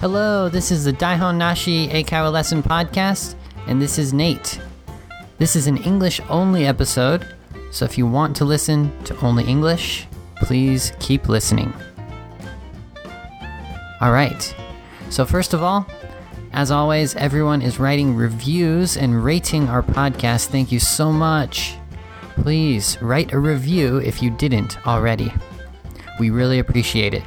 Hello, this is the Daiho Nashi Eikaiwa Lesson Podcast, and this is Nate. This is an English-only episode, so if you want to listen to only English, please keep listening. Alright, so first of all, as always, everyone is writing reviews and rating our podcast. Thank you so much. Please write a review if you didn't already. We really appreciate it.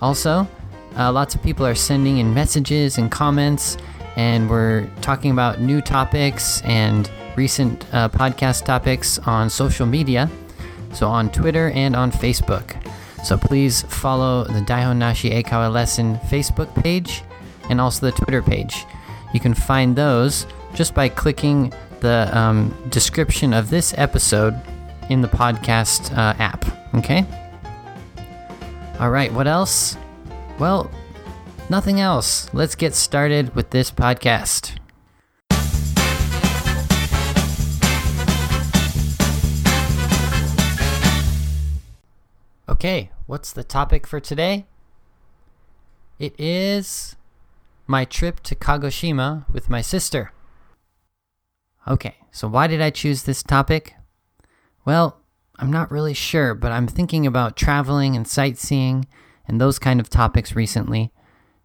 Also, lots of people are sending in messages and comments, and we're talking about new topics and recent podcast topics on social media, so on Twitter and on Facebook. So please follow the Daiho Nashi Eikaiwa Lesson Facebook page and also the Twitter page. You can find those just by clicking the description of this episode in the podcast app, okay? All right, what else? Well, nothing else. Let's get started with this podcast. Okay, what's the topic for today? It is my trip to Kagoshima with my sister. Okay, so why did I choose this topic? Well, I'm not really sure, but I'm thinking about traveling and sightseeing and those kind of topics recently,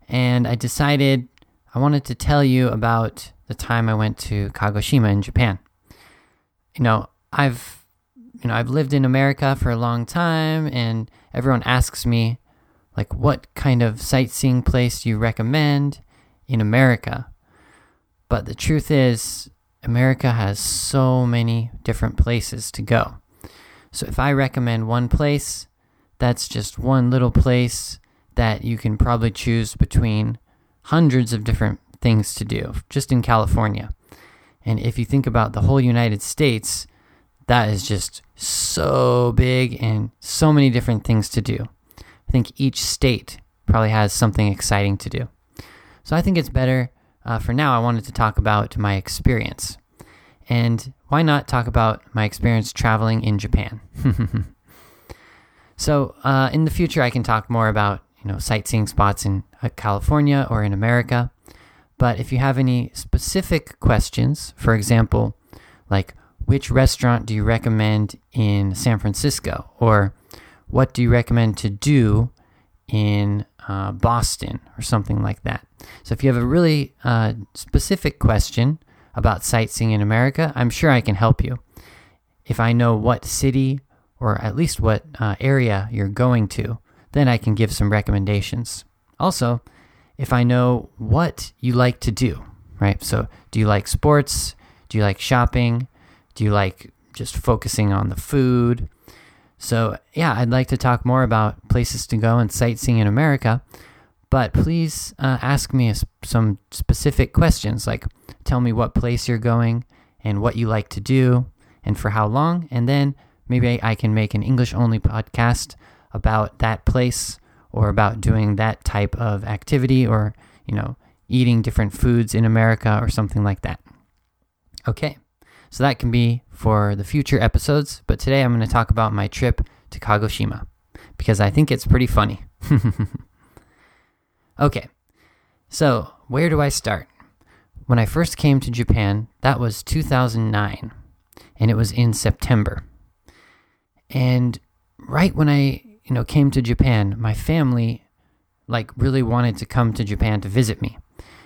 and I decided I wanted to tell you about the time I went to Kagoshima in Japan. I've lived in America for a long time, and everyone asks me, like, what kind of sightseeing place do you recommend in America? But the truth is, America has so many different places to go. So if I recommend one place, that's just one little place that you can probably choose between hundreds of different things to do, just in California. And if you think about the whole United States, that is just so big and so many different things to do. I think each state probably has something exciting to do. So I think it's better, for now, I wanted to talk about my experience. And why not talk about my experience traveling in Japan? So in the future, I can talk more about sightseeing spots in California or in America. But if you have any specific questions, for example, like which restaurant do you recommend in San Francisco? Or what do you recommend to do in Boston or something like that? So if you have a really specific question about sightseeing in America, I'm sure I can help you if I know what city or at least what area you're going to. Then I can give some recommendations. Also, if I know what you like to do, right? So do you like sports? Do you like shopping? Do you like just focusing on the food? So yeah, I'd like to talk more about places to go and sightseeing in America, but please ask me some specific questions, like tell me what place you're going and what you like to do and for how long, and then maybe I can make an English-only podcast about that place or about doing that type of activity or, eating different foods in America or something like that. Okay, so that can be for the future episodes, but today I'm going to talk about my trip to Kagoshima because I think it's pretty funny. Okay, so where do I start? When I first came to Japan, that was 2009, and it was in September. And right when I, came to Japan, my family, really wanted to come to Japan to visit me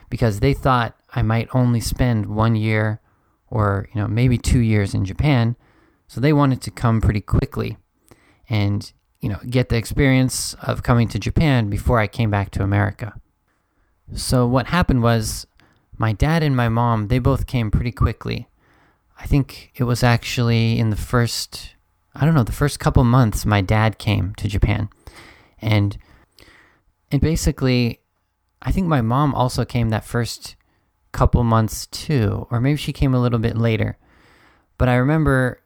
because they thought I might only spend 1 year or, maybe 2 years in Japan. So they wanted to come pretty quickly and, get the experience of coming to Japan before I came back to America. So what happened was my dad and my mom, they both came pretty quickly. I think it was actually in the first couple months my dad came to Japan. And basically, I think my mom also came that first couple months too, or maybe she came a little bit later. But I remember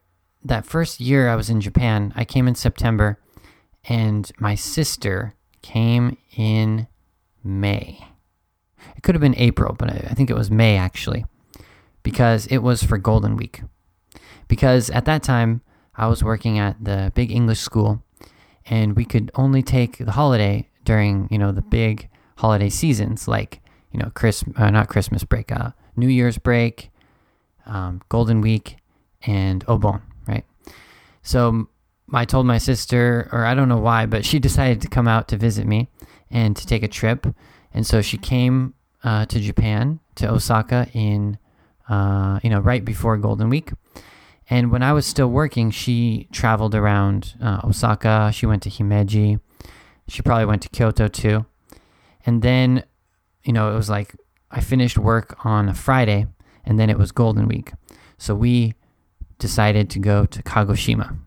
that first year I was in Japan, I came in September, and my sister came in May. It could have been April, but I think it was May actually, because it was for Golden Week. Because at that time, I was working at the big English school, and we could only take the holiday during, the big holiday seasons, like, you know, New Year's break, Golden Week, and Obon, right? So I told my sister, or I don't know why, but she decided to come out to visit me and to take a trip. And so she came to Japan, to Osaka in, right before Golden Week. And when I was still working, she traveled around Osaka. She went to Himeji. She probably went to Kyoto too. And then, you know, it was like I finished work on a Friday, and then it was Golden Week. So we decided to go to Kagoshima.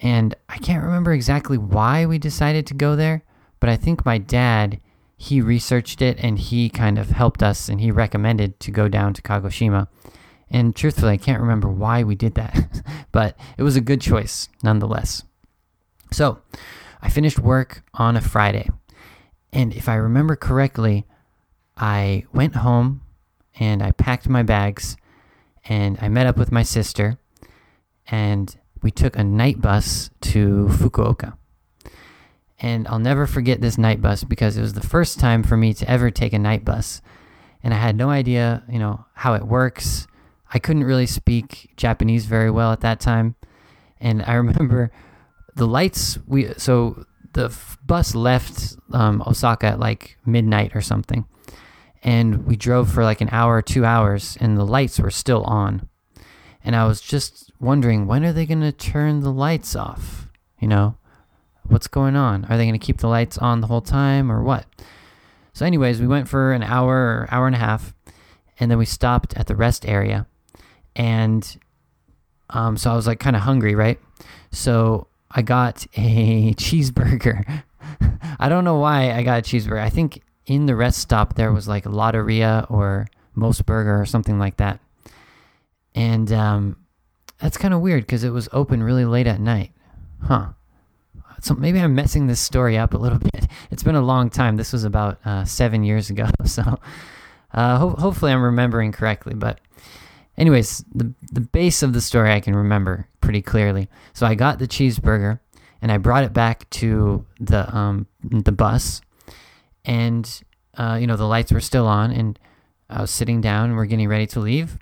And I can't remember exactly why we decided to go there, but I think my dad, he researched it and he kind of helped us and he recommended to go down to Kagoshima. And truthfully, I can't remember why we did that, but it was a good choice nonetheless. So I finished work on a Friday. And if I remember correctly, I went home and I packed my bags and I met up with my sister and we took a night bus to Fukuoka. And I'll never forget this night bus because it was the first time for me to ever take a night bus. And I had no idea, you know, how it works. I couldn't really speak Japanese very well at that time. And I remember the lights, bus left Osaka at like midnight or something. And we drove for like an hour, 2 hours, and the lights were still on. And I was just wondering, when are they going to turn the lights off? You know, what's going on? Are they going to keep the lights on the whole time or what? So anyways, we went for an hour, hour and a half, and then we stopped at the rest area. And so I was like kind of hungry, right? So I got a cheeseburger. I don't know why I got a cheeseburger. I think in the rest stop there was like Lotteria or Mosburger or something like that. And that's kind of weird because it was open really late at night. Huh. So maybe I'm messing this story up a little bit. It's been a long time. This was about 7 years ago. So hopefully I'm remembering correctly. But anyways, the base of the story I can remember pretty clearly. So I got the cheeseburger and I brought it back to the bus. And, the lights were still on and I was sitting down and we're getting ready to leave.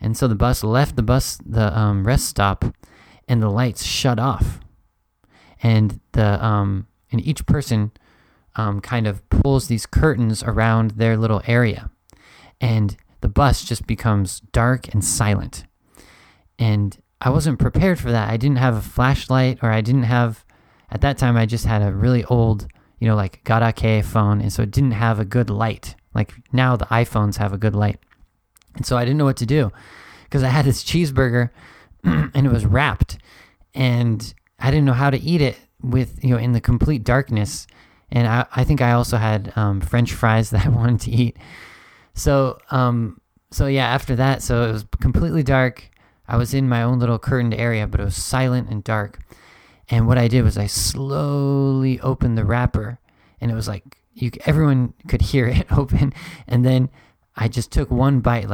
And so the bus left the rest stop, and the lights shut off. And each person kind of pulls these curtains around their little area. And the bus just becomes dark and silent. And I wasn't prepared for that. I didn't have a flashlight, or at that time I just had a really old, like garake phone. And so it didn't have a good light. Like now the iPhones have a good light. And so I didn't know what to do because I had this cheeseburger and it was wrapped and I didn't know how to eat it with, in the complete darkness. And I think I also had French fries that I wanted to eat. So, after that, so it was completely dark. I was in my own little curtained area, but it was silent and dark. And what I did was I slowly opened the wrapper and it was like everyone could hear it open. And then I just took one bite,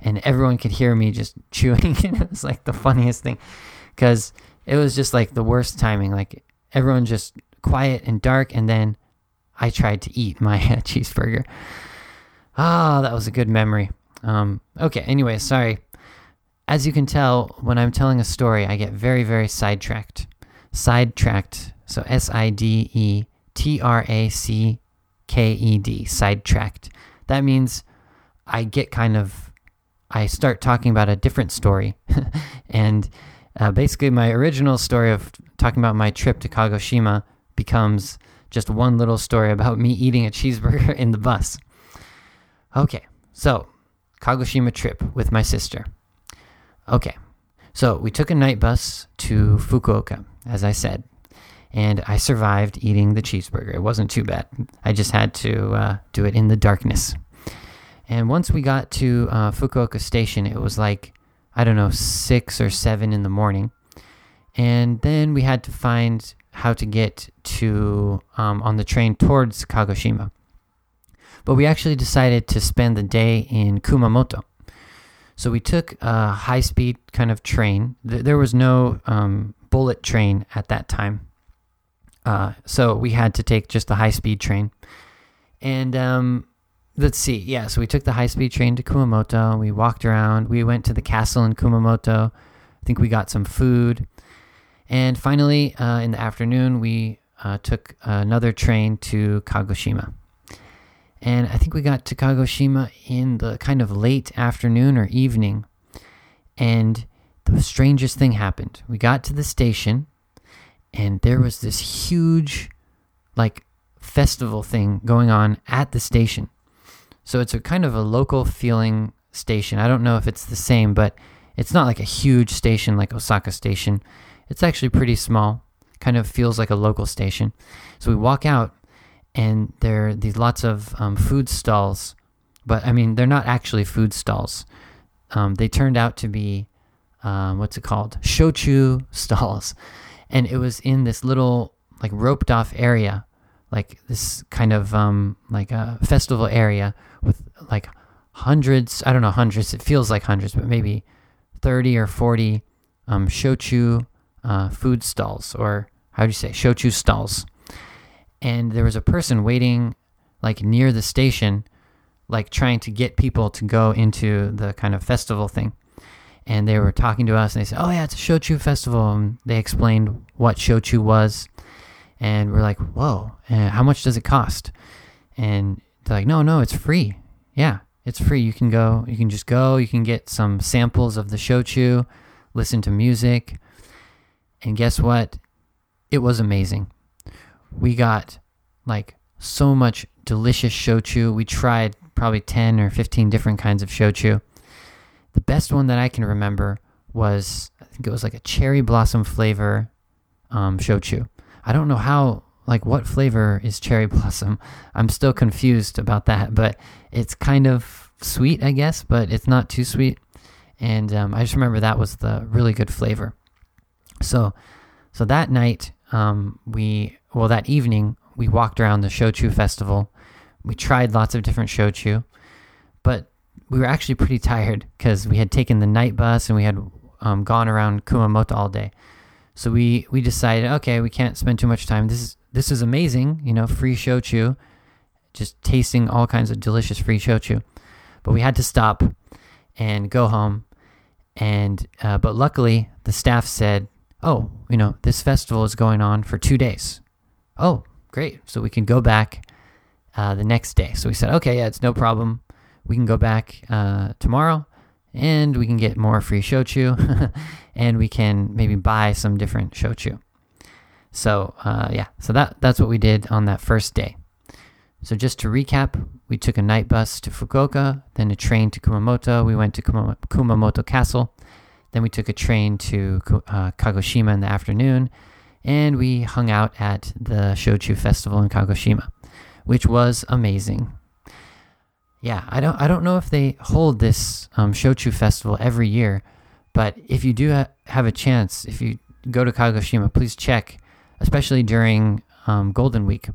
and everyone could hear me just chewing. And it was like the funniest thing because it was just like the worst timing. Like everyone just quiet and dark. And then I tried to eat my cheeseburger. Ah, that was a good memory. Okay. Anyway, sorry. As you can tell, when I'm telling a story, I get very, very sidetracked. So SIDETRACKED, sidetracked. That means I start talking about a different story. And basically my original story of talking about my trip to Kagoshima becomes just one little story about me eating a cheeseburger in the bus. Okay, so Kagoshima trip with my sister. Okay, so we took a night bus to Fukuoka, as I said. And I survived eating the cheeseburger. It wasn't too bad. I just had to do it in the darkness. And once we got to Fukuoka Station, it was like, 6 or 7 in the morning. And then we had to find how to get to on the train towards Kagoshima. But we actually decided to spend the day in Kumamoto. So we took a high-speed kind of train. There was no bullet train at that time. So we had to take just the high-speed train. And let's see. Yeah, so we took the high-speed train to Kumamoto. We walked around. We went to the castle in Kumamoto. I think we got some food. And finally, in the afternoon, we took another train to Kagoshima. And I think we got to Kagoshima in the kind of late afternoon or evening. And the strangest thing happened. We got to the station, and there was this huge, like, festival thing going on at the station. So it's a kind of a local feeling station. I don't know if it's the same, but it's not like a huge station like Osaka Station. It's actually pretty small. Kind of feels like a local station. So we walk out, and there are these lots of food stalls. But, I mean, they're not actually food stalls. They turned out to be, shochu stalls. And it was in this little, like, roped-off area, like this kind of, like a festival area with, like, hundreds, it feels like hundreds, but maybe 30 or 40 shochu food stalls, or shochu stalls. And there was a person waiting, like, near the station, like, trying to get people to go into the kind of festival thing. And they were talking to us, and they said, oh, yeah, it's a shochu festival. And they explained what shochu was. And we're like, whoa, how much does it cost? And they're like, no, it's free. Yeah, it's free. You can get some samples of the shochu, listen to music. And guess what? It was amazing. We got, like, so much delicious shochu. We tried probably 10 or 15 different kinds of shochu. The best one that I can remember was, I think it was like a cherry blossom flavor shochu. I don't know what flavor is cherry blossom. I'm still confused about that, but it's kind of sweet, I guess, but it's not too sweet. And I just remember that was the really good flavor. So that night, that evening, we walked around the shochu festival. We tried lots of different shochu, but we were actually pretty tired because we had taken the night bus and we had gone around Kumamoto all day. So we decided, okay, we can't spend too much time. This is amazing, free shochu, just tasting all kinds of delicious free shochu. But we had to stop and go home. And but luckily, the staff said, oh, this festival is going on for 2 days. Oh, great. So we can go back the next day. So we said, okay, yeah, it's no problem. We can go back tomorrow, and we can get more free shochu, and we can maybe buy some different shochu. So so that's what we did on that first day. So just to recap, we took a night bus to Fukuoka, then a train to Kumamoto. We went to Kumamoto Castle. Then we took a train to Kagoshima in the afternoon, and we hung out at the shochu festival in Kagoshima, which was amazing. Yeah, I don't know if they hold this shochu festival every year, but if you do have a chance, if you go to Kagoshima, please check, especially during Golden Week,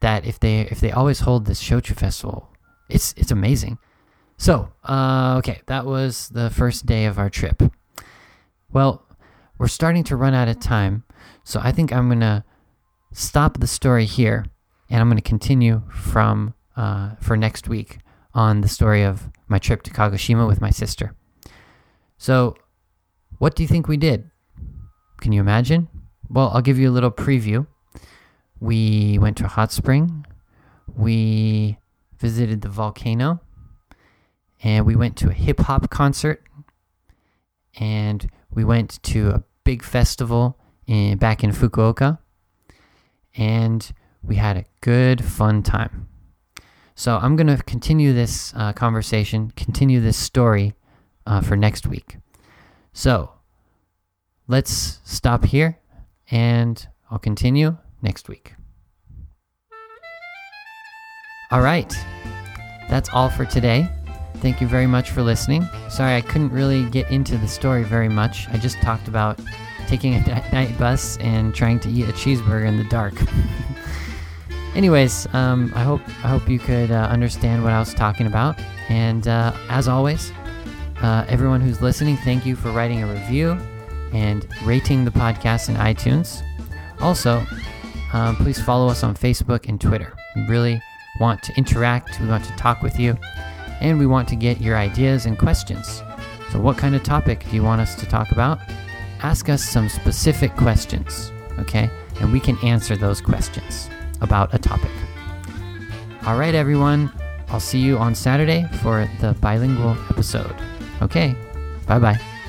that if they always hold this shochu festival, it's amazing. So, okay, that was the first day of our trip. Well, we're starting to run out of time, so I think I'm gonna stop the story here, and I'm gonna continue for next week on the story of my trip to Kagoshima with my sister. So, what do you think we did? Can you imagine? Well, I'll give you a little preview. We went to a hot spring. We visited the volcano. And we went to a hip-hop concert. And we went to a big festival back in Fukuoka. And we had a good, fun time. So I'm going to continue this conversation, continue this story for next week. So let's stop here, and I'll continue next week. All right. That's all for today. Thank you very much for listening. Sorry I couldn't really get into the story very much. I just talked about taking a night bus and trying to eat a cheeseburger in the dark. Anyways, I hope you could understand what I was talking about. And as always, everyone who's listening, thank you for writing a review and rating the podcast in iTunes. Also, please follow us on Facebook and Twitter. We really want to interact, we want to talk with you, and we want to get your ideas and questions. So what kind of topic do you want us to talk about? Ask us some specific questions, okay? And we can answer those questions about a topic. All right, everyone. I'll see you on Saturday for the bilingual episode. Okay, bye-bye.